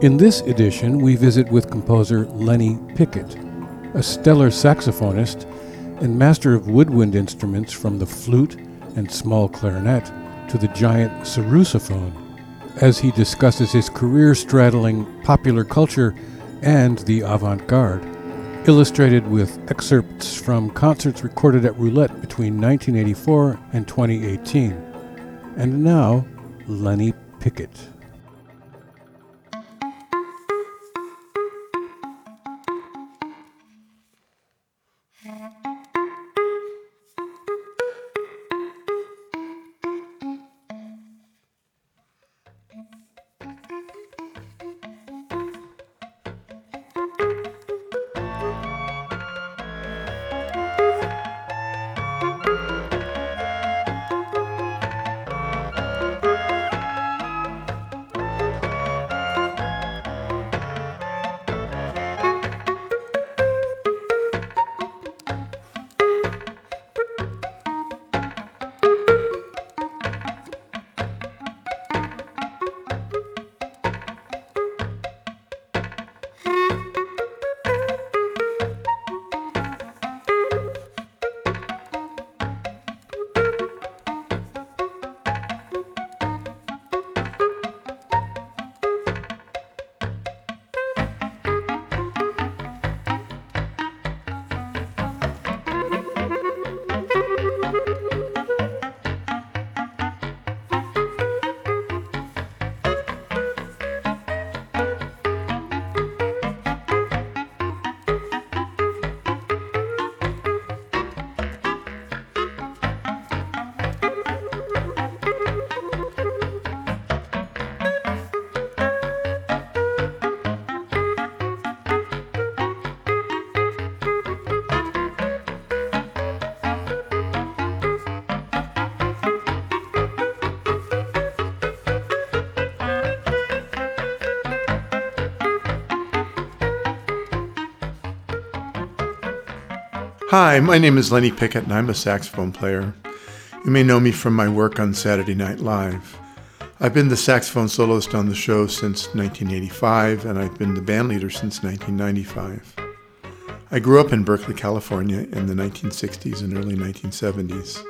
In this edition, we visit with composer Lenny Pickett, a stellar saxophonist and master of woodwind instruments from the flute and small clarinet to the giant sarrusophone, as he discusses his career straddling popular culture and the avant-garde, illustrated with excerpts from concerts recorded at Roulette between 1984 and 2018. And now, Lenny Pickett. Hi, my name is Lenny Pickett, and I'm a saxophone player. You may know me from my work on Saturday Night Live. I've been the saxophone soloist on the show since 1985, and I've been the band leader since 1995. I grew up in Berkeley, California in the 1960s and early 1970s.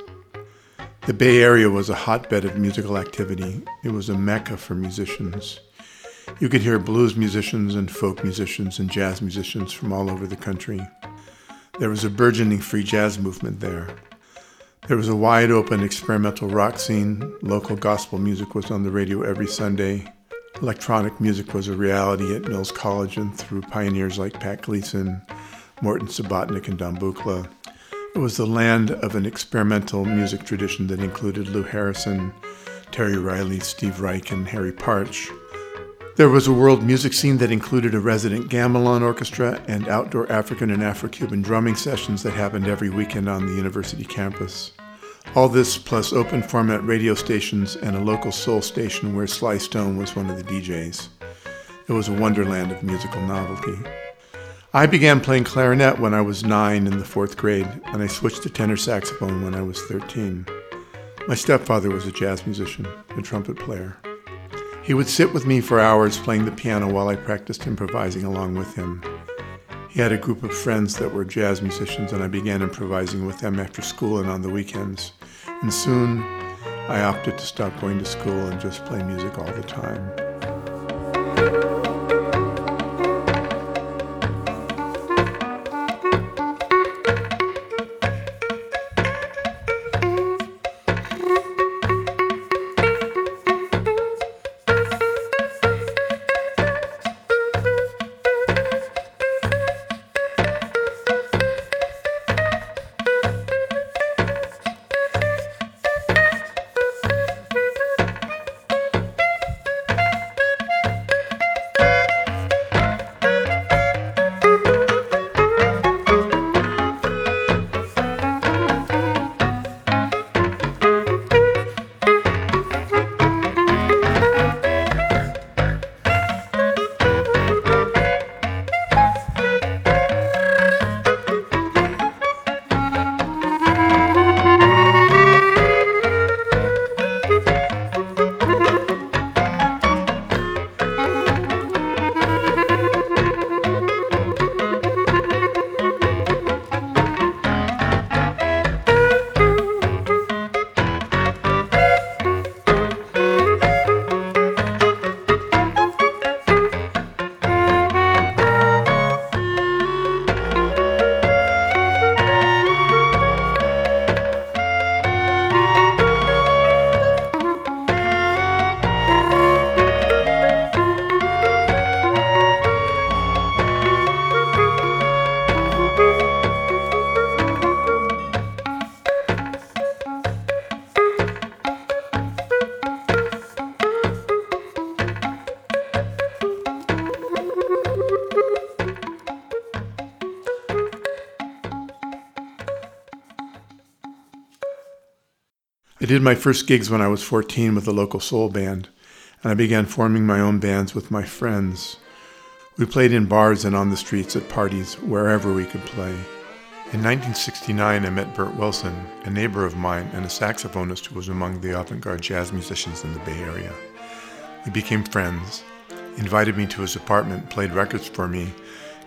The Bay Area was a hotbed of musical activity. It was a mecca for musicians. You could hear blues musicians and folk musicians and jazz musicians from all over the country. There was a burgeoning free jazz movement there. There was a wide open experimental rock scene. Local gospel music was on the radio every Sunday. Electronic music was a reality at Mills College and through pioneers like Pat Gleason, Morton Subotnick, and Don Buchla. It was the land of an experimental music tradition that included Lou Harrison, Terry Riley, Steve Reich, and Harry Partch. There was a world music scene that included a resident gamelan orchestra and outdoor African and Afro-Cuban drumming sessions that happened every weekend on the university campus. All this plus open format radio stations and a local soul station where Sly Stone was one of the DJs. It was a wonderland of musical novelty. I began playing clarinet when I was 9 in the 4th grade, and I switched to tenor saxophone when I was 13. My stepfather was a jazz musician, a trumpet player. He would sit with me for hours playing the piano while I practiced improvising along with him. He had a group of friends that were jazz musicians, and I began improvising with them after school and on the weekends. And soon, I opted to stop going to school and just play music all the time. I did my first gigs when I was 14 with a local soul band, and I began forming my own bands with my friends. We played in bars and on the streets at parties, wherever we could play. In 1969, I met Burt Wilson, a neighbor of mine and a saxophonist who was among the avant-garde jazz musicians in the Bay Area. We became friends, invited me to his apartment, played records for me,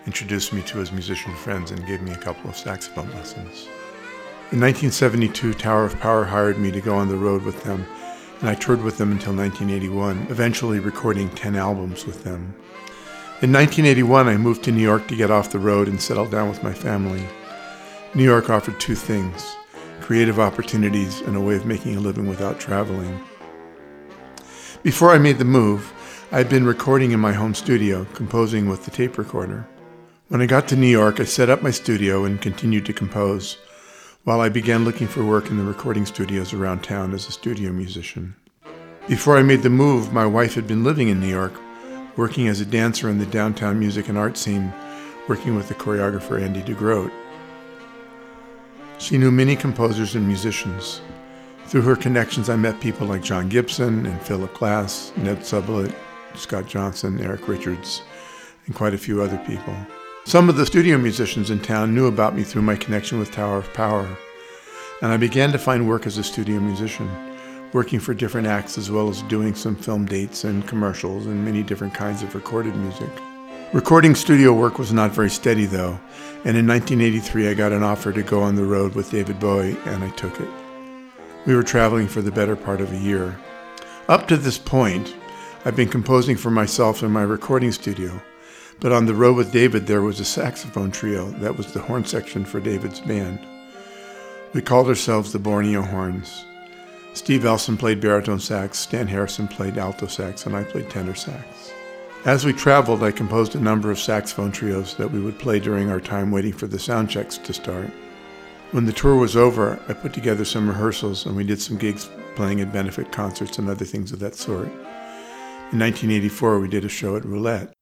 introduced me to his musician friends, and gave me a couple of saxophone lessons. In 1972, Tower of Power hired me to go on the road with them, and I toured with them until 1981, eventually recording 10 albums with them. In 1981, I moved to New York to get off the road and settle down with my family. New York offered two things: creative opportunities and a way of making a living without traveling. Before I made the move, I had been recording in my home studio, composing with the tape recorder. When I got to New York, I set up my studio and continued to compose, while I began looking for work in the recording studios around town as a studio musician. Before I made the move, my wife had been living in New York, working as a dancer in the downtown music and art scene, working with the choreographer Andy DeGroat. She knew many composers and musicians. Through her connections, I met people like John Gibson and Philip Glass, Ned Sublett, Scott Johnson, Eric Richards, and quite a few other people. Some of the studio musicians in town knew about me through my connection with Tower of Power, and I began to find work as a studio musician, working for different acts as well as doing some film dates and commercials and many different kinds of recorded music. Recording studio work was not very steady though, and in 1983 I got an offer to go on the road with David Bowie, and I took it. We were traveling for the better part of a year. Up to this point, I've been composing for myself in my recording studio, but on the road with David there was a saxophone trio that was the horn section for David's band. We called ourselves the Borneo Horns. Steve Elson played baritone sax, Stan Harrison played alto sax, and I played tenor sax. As we traveled, I composed a number of saxophone trios that we would play during our time waiting for the sound checks to start. When the tour was over, I put together some rehearsals, and we did some gigs playing at benefit concerts and other things of that sort. In 1984, we did a show at Roulette.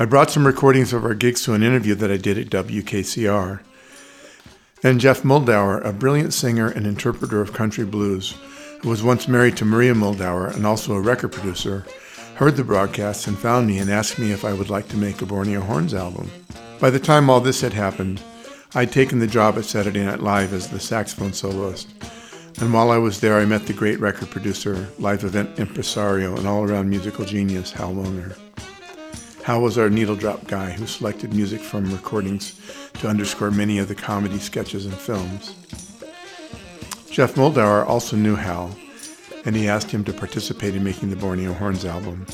I brought some recordings of our gigs to an interview that I did at WKCR. Then Jeff Muldauer, a brilliant singer and interpreter of country blues, who was once married to Maria Muldauer and also a record producer, heard the broadcasts and found me and asked me if I would like to make a Borneo Horns album. By the time all this had happened, I'd taken the job at Saturday Night Live as the saxophone soloist. And while I was there, I met the great record producer, live event impresario, and all-around musical genius, Hal Mohner. Hal was our needle drop guy who selected music from recordings to underscore many of the comedy sketches and films. Jeff Muldauer also knew Hal, and he asked him to participate in making the Borneo Horns album.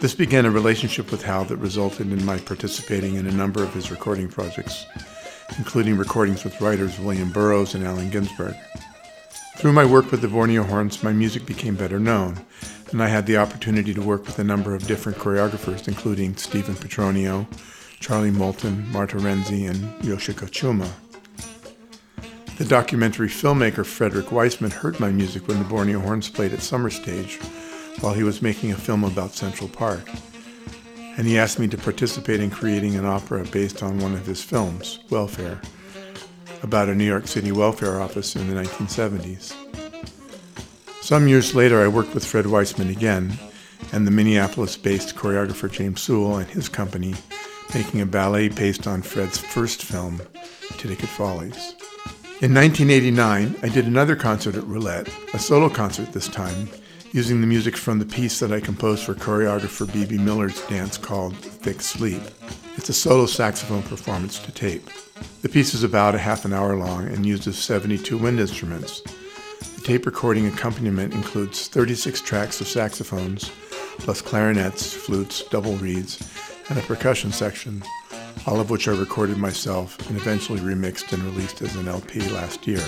This began a relationship with Hal that resulted in my participating in a number of his recording projects, including recordings with writers William Burroughs and Allen Ginsberg. Through my work with the Borneo Horns, my music became better known, and I had the opportunity to work with a number of different choreographers, including Stephen Petronio, Charlie Moulton, Marta Renzi, and Yoshiko Chuma. The documentary filmmaker Frederick Weissman heard my music when the Borneo Horns played at Summer Stage while he was making a film about Central Park, and he asked me to participate in creating an opera based on one of his films, Welfare, about a New York City welfare office in the 1970s. Some years later, I worked with Fred Weissman again and the Minneapolis-based choreographer James Sewell and his company, making a ballet based on Fred's first film, Connecticut Follies. In 1989, I did another concert at Roulette, a solo concert this time, using the music from the piece that I composed for choreographer B.B. Miller's dance called Thick Sleep. It's a solo saxophone performance to tape. The piece is about a half an hour long and uses 72 wind instruments. The tape recording accompaniment includes 36 tracks of saxophones, plus clarinets, flutes, double reeds, and a percussion section, all of which I recorded myself and eventually remixed and released as an LP last year.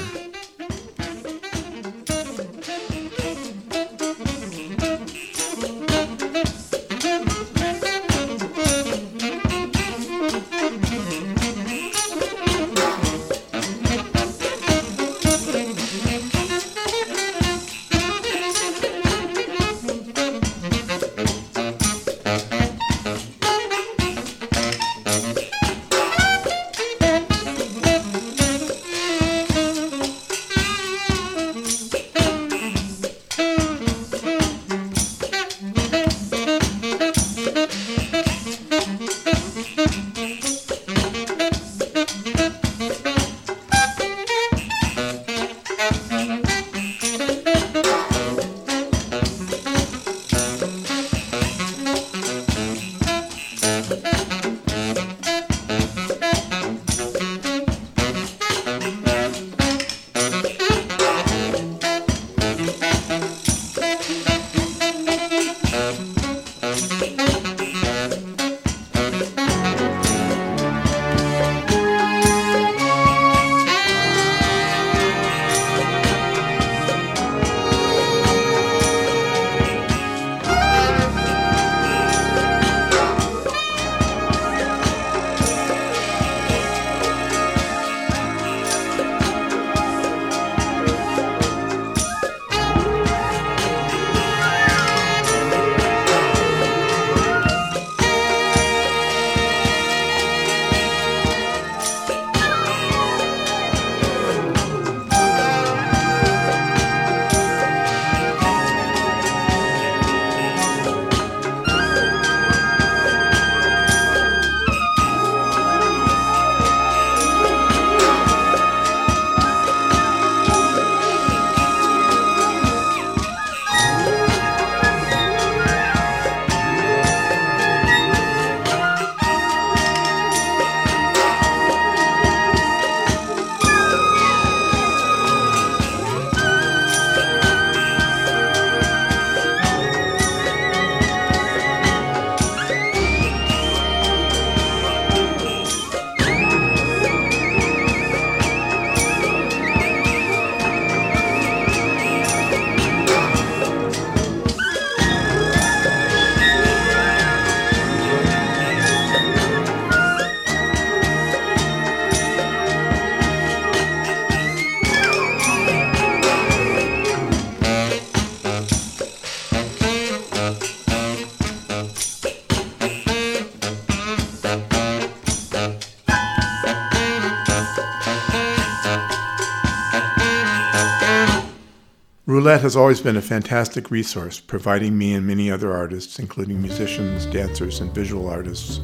Roulette has always been a fantastic resource, providing me and many other artists, including musicians, dancers, and visual artists,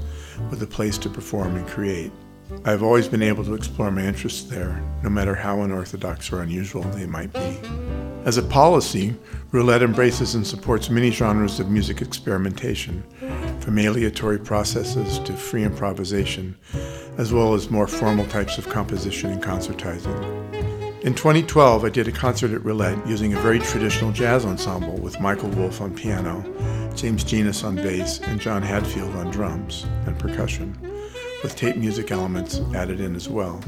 with a place to perform and create. I have always been able to explore my interests there, no matter how unorthodox or unusual they might be. As a policy, Roulette embraces and supports many genres of music experimentation, from aleatory processes to free improvisation, as well as more formal types of composition and concertizing. In 2012, I did a concert at Roulette using a very traditional jazz ensemble with Michael Wolfe on piano, James Genus on bass, and John Hadfield on drums and percussion, with tape music elements added in as well.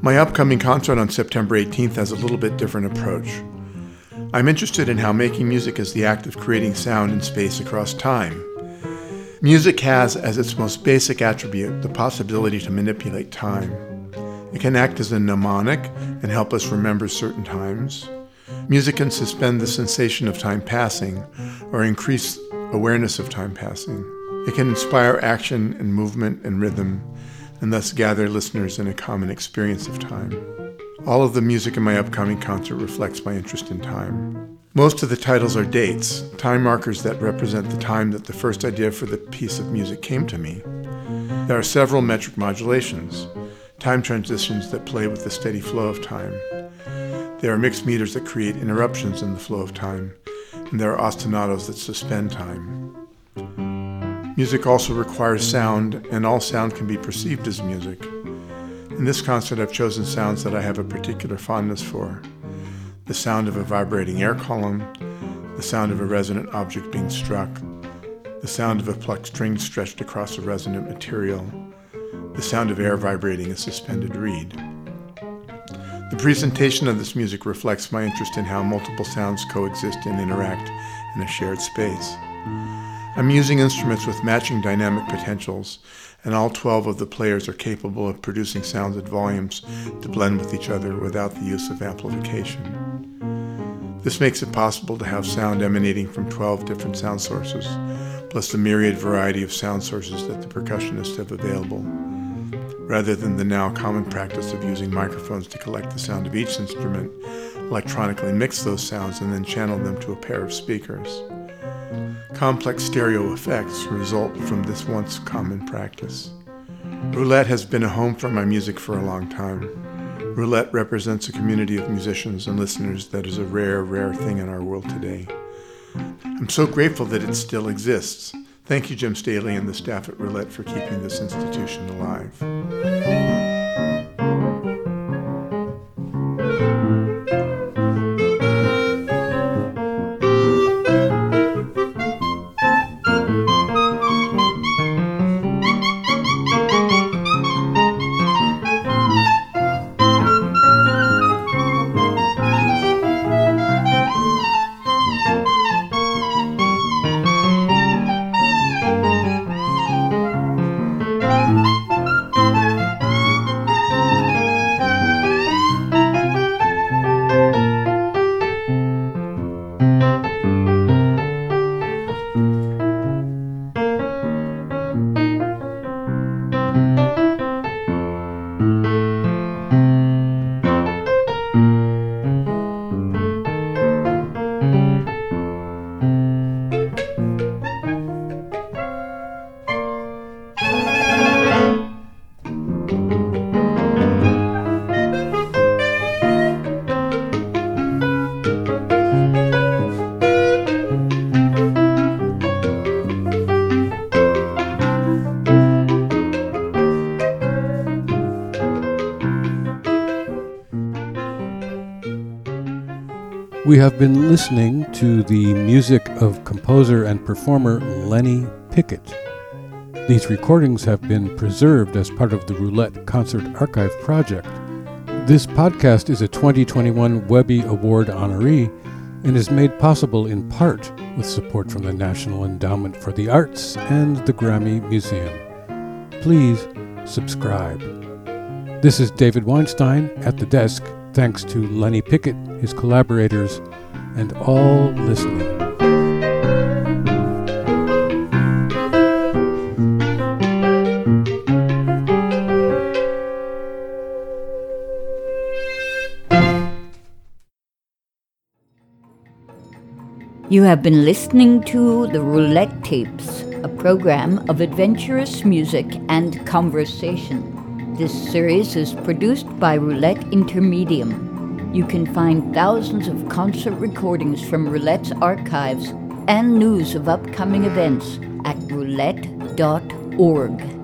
My upcoming concert on September 18th has a little bit different approach. I'm interested in how making music is the act of creating sound in space across time. Music has, as its most basic attribute, the possibility to manipulate time. It can act as a mnemonic and help us remember certain times. Music can suspend the sensation of time passing or increase awareness of time passing. It can inspire action and movement and rhythm, and thus gather listeners in a common experience of time. All of the music in my upcoming concert reflects my interest in time. Most of the titles are dates, time markers that represent the time that the first idea for the piece of music came to me. There are several metric modulations, time transitions that play with the steady flow of time. There are mixed meters that create interruptions in the flow of time, and there are ostinatos that suspend time. Music also requires sound, and all sound can be perceived as music. In this concert, I've chosen sounds that I have a particular fondness for. The sound of a vibrating air column, the sound of a resonant object being struck, the sound of a plucked string stretched across a resonant material, the sound of air vibrating a suspended reed. The presentation of this music reflects my interest in how multiple sounds coexist and interact in a shared space. I'm using instruments with matching dynamic potentials, and all 12 of the players are capable of producing sounds at volumes to blend with each other without the use of amplification. This makes it possible to have sound emanating from 12 different sound sources, plus the myriad variety of sound sources that the percussionists have available, rather than the now common practice of using microphones to collect the sound of each instrument, electronically mix those sounds, and then channel them to a pair of speakers. Complex stereo effects result from this once common practice. Roulette has been a home for my music for a long time. Roulette represents a community of musicians and listeners that is a rare, rare thing in our world today. I'm so grateful that it still exists. Thank you, Jim Staley and the staff at Roulette for keeping this institution alive. We have been listening to the music of composer and performer Lenny Pickett. These recordings have been preserved as part of the Roulette Concert Archive Project. This podcast is a 2021 Webby Award honoree and is made possible in part with support from the National Endowment for the Arts and the Grammy Museum. Please subscribe. This is David Weinstein at the desk. Thanks to Lenny Pickett, his collaborators, and all listening. You have been listening to The Roulette Tapes, a program of adventurous music and conversation. This series is produced by Roulette Intermedium. You can find thousands of concert recordings from Roulette's archives and news of upcoming events at roulette.org.